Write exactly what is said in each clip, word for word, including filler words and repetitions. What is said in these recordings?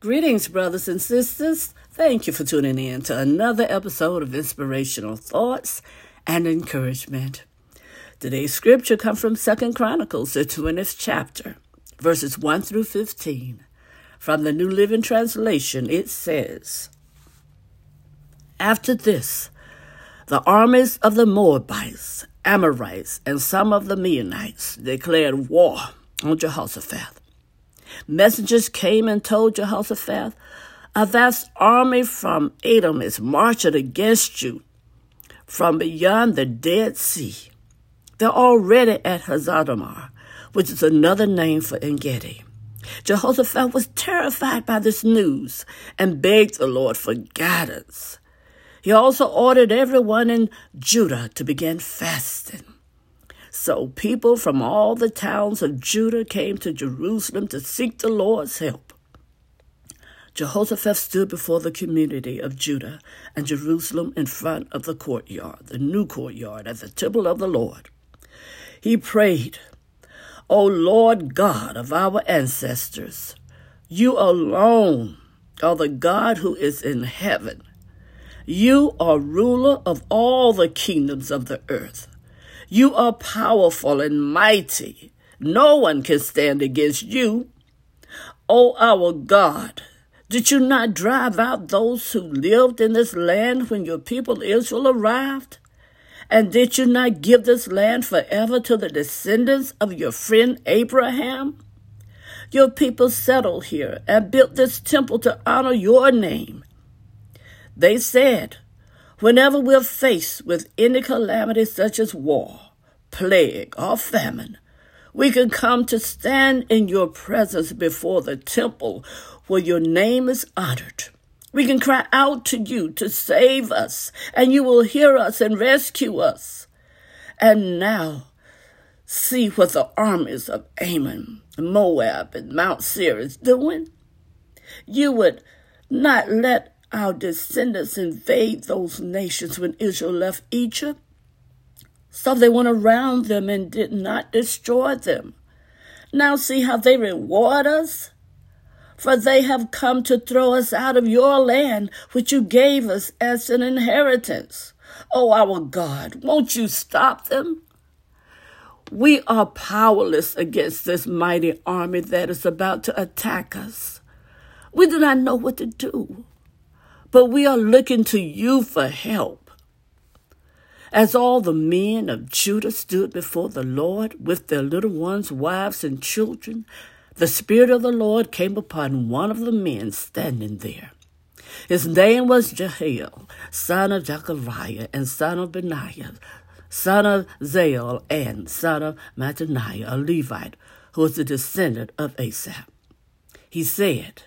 Greetings, brothers and sisters. Thank you for tuning in to another episode of Inspirational Thoughts and Encouragement. Today's scripture comes from Second Chronicles, the twentieth chapter, verses one through fifteen. From the New Living Translation, it says, After this, the armies of the Moabites, Amorites, and some of the Meunites declared war on Jehoshaphat. Messengers came and told Jehoshaphat, A vast army from Edom is marching against you from beyond the Dead Sea. They're already at Hazadomar, which is another name for En-Gedi. Jehoshaphat was terrified by this news and begged the Lord for guidance. He also ordered everyone in Judah to begin fasting. So people from all the towns of Judah came to Jerusalem to seek the Lord's help. Jehoshaphat stood before the community of Judah and Jerusalem in front of the courtyard, the new courtyard at the temple of the Lord. He prayed, O Lord God of our ancestors, you alone are the God who is in heaven. You are ruler of all the kingdoms of the earth. You are powerful and mighty. No one can stand against you. O our God, did you not drive out those who lived in this land when your people Israel arrived? And did you not give this land forever to the descendants of your friend Abraham? Your people settled here and built this temple to honor your name. They said, Whenever we're faced with any calamity such as war, plague, or famine, we can come to stand in your presence before the temple where your name is honored. We can cry out to you to save us, and you will hear us and rescue us. And now, see what the armies of Ammon, Moab, and Mount Seir is doing. You would not let our descendants invade those nations when Israel left Egypt. So they went around them and did not destroy them. Now see how they reward us? For they have come to throw us out of your land, which you gave us as an inheritance. O our God, won't you stop them? We are powerless against this mighty army that is about to attack us. We do not know what to do. But we are looking to you for help. As all the men of Judah stood before the Lord with their little ones, wives, and children, the Spirit of the Lord came upon one of the men standing there. His name was Jehiel, son of Jechariah, and son of Benaiah, son of Zael, and son of Mataniah, a Levite, who was a descendant of Asaph. He said,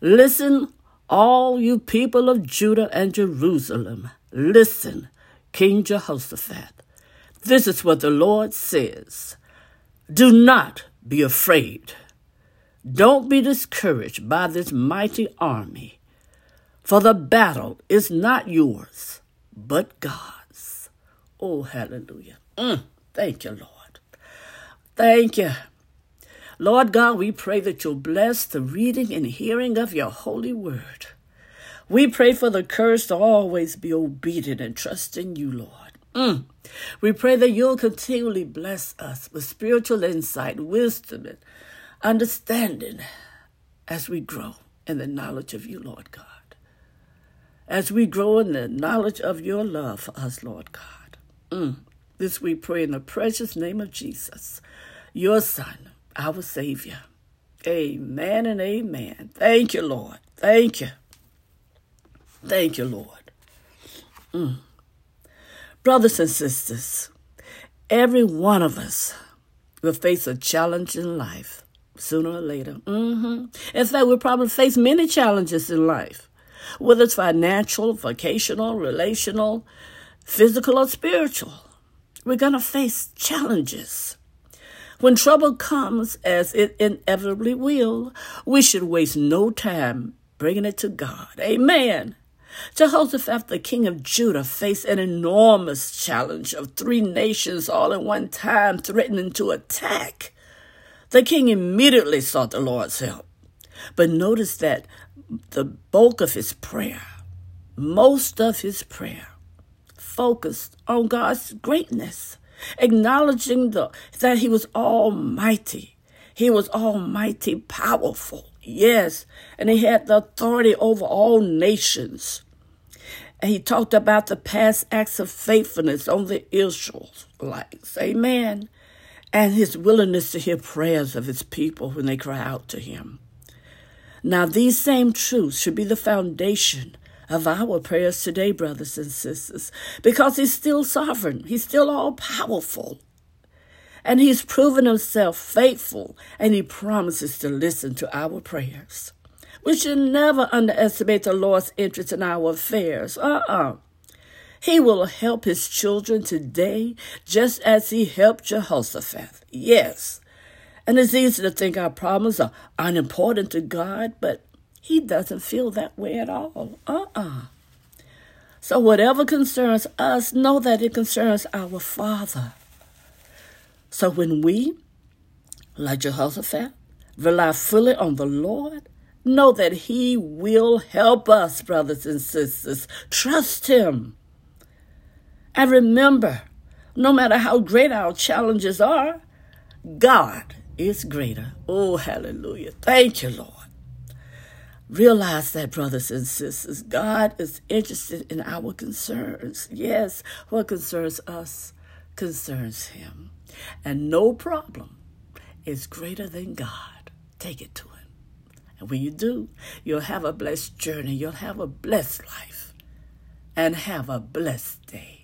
Listen, all you people of Judah and Jerusalem, listen, King Jehoshaphat. This is what the Lord says. Do not be afraid. Don't be discouraged by this mighty army, for the battle is not yours, but God's. Oh, hallelujah. Mm, thank you, Lord. Thank you. Lord God, we pray that you'll bless the reading and hearing of your holy word. We pray for the courage to always be obedient and trust in you, Lord. Mm. We pray that you'll continually bless us with spiritual insight, wisdom, and understanding as we grow in the knowledge of you, Lord God. As we grow in the knowledge of your love for us, Lord God. Mm. This we pray in the precious name of Jesus, your Son, our Savior. Amen and amen. Thank you, Lord. Thank you. Thank you, Lord. Mm. Brothers and sisters, every one of us will face a challenge in life sooner or later. Mm-hmm. In fact, we'll probably face many challenges in life, whether it's financial, vocational, relational, physical, or spiritual. We're going to face challenges. When trouble comes, as it inevitably will, we should waste no time bringing it to God. Amen. Jehoshaphat, the king of Judah, faced an enormous challenge of three nations all at one time threatening to attack. The king immediately sought the Lord's help. But notice that the bulk of his prayer, most of his prayer, focused on God's greatness, acknowledging the, that he was almighty. He was almighty, powerful, yes, and he had the authority over all nations. And he talked about the past acts of faithfulness on the Israelites, amen, and his willingness to hear prayers of his people when they cry out to him. Now, these same truths should be the foundation of our prayers today, brothers and sisters, because he's still sovereign. He's still all-powerful. And he's proven himself faithful, and he promises to listen to our prayers. We should never underestimate the Lord's interest in our affairs. Uh-uh. He will help his children today, just as he helped Jehoshaphat. Yes. And it's easy to think our problems are unimportant to God, but he doesn't feel that way at all. Uh-uh. So whatever concerns us, know that it concerns our Father. So when we, like Jehoshaphat, rely fully on the Lord, know that he will help us, brothers and sisters. Trust him. And remember, no matter how great our challenges are, God is greater. Oh, hallelujah. Thank you, Lord. Realize that, brothers and sisters, God is interested in our concerns. Yes, what concerns us concerns him. And no problem is greater than God. Take it to him. And when you do, you'll have a blessed journey. You'll have a blessed life. And have a blessed day.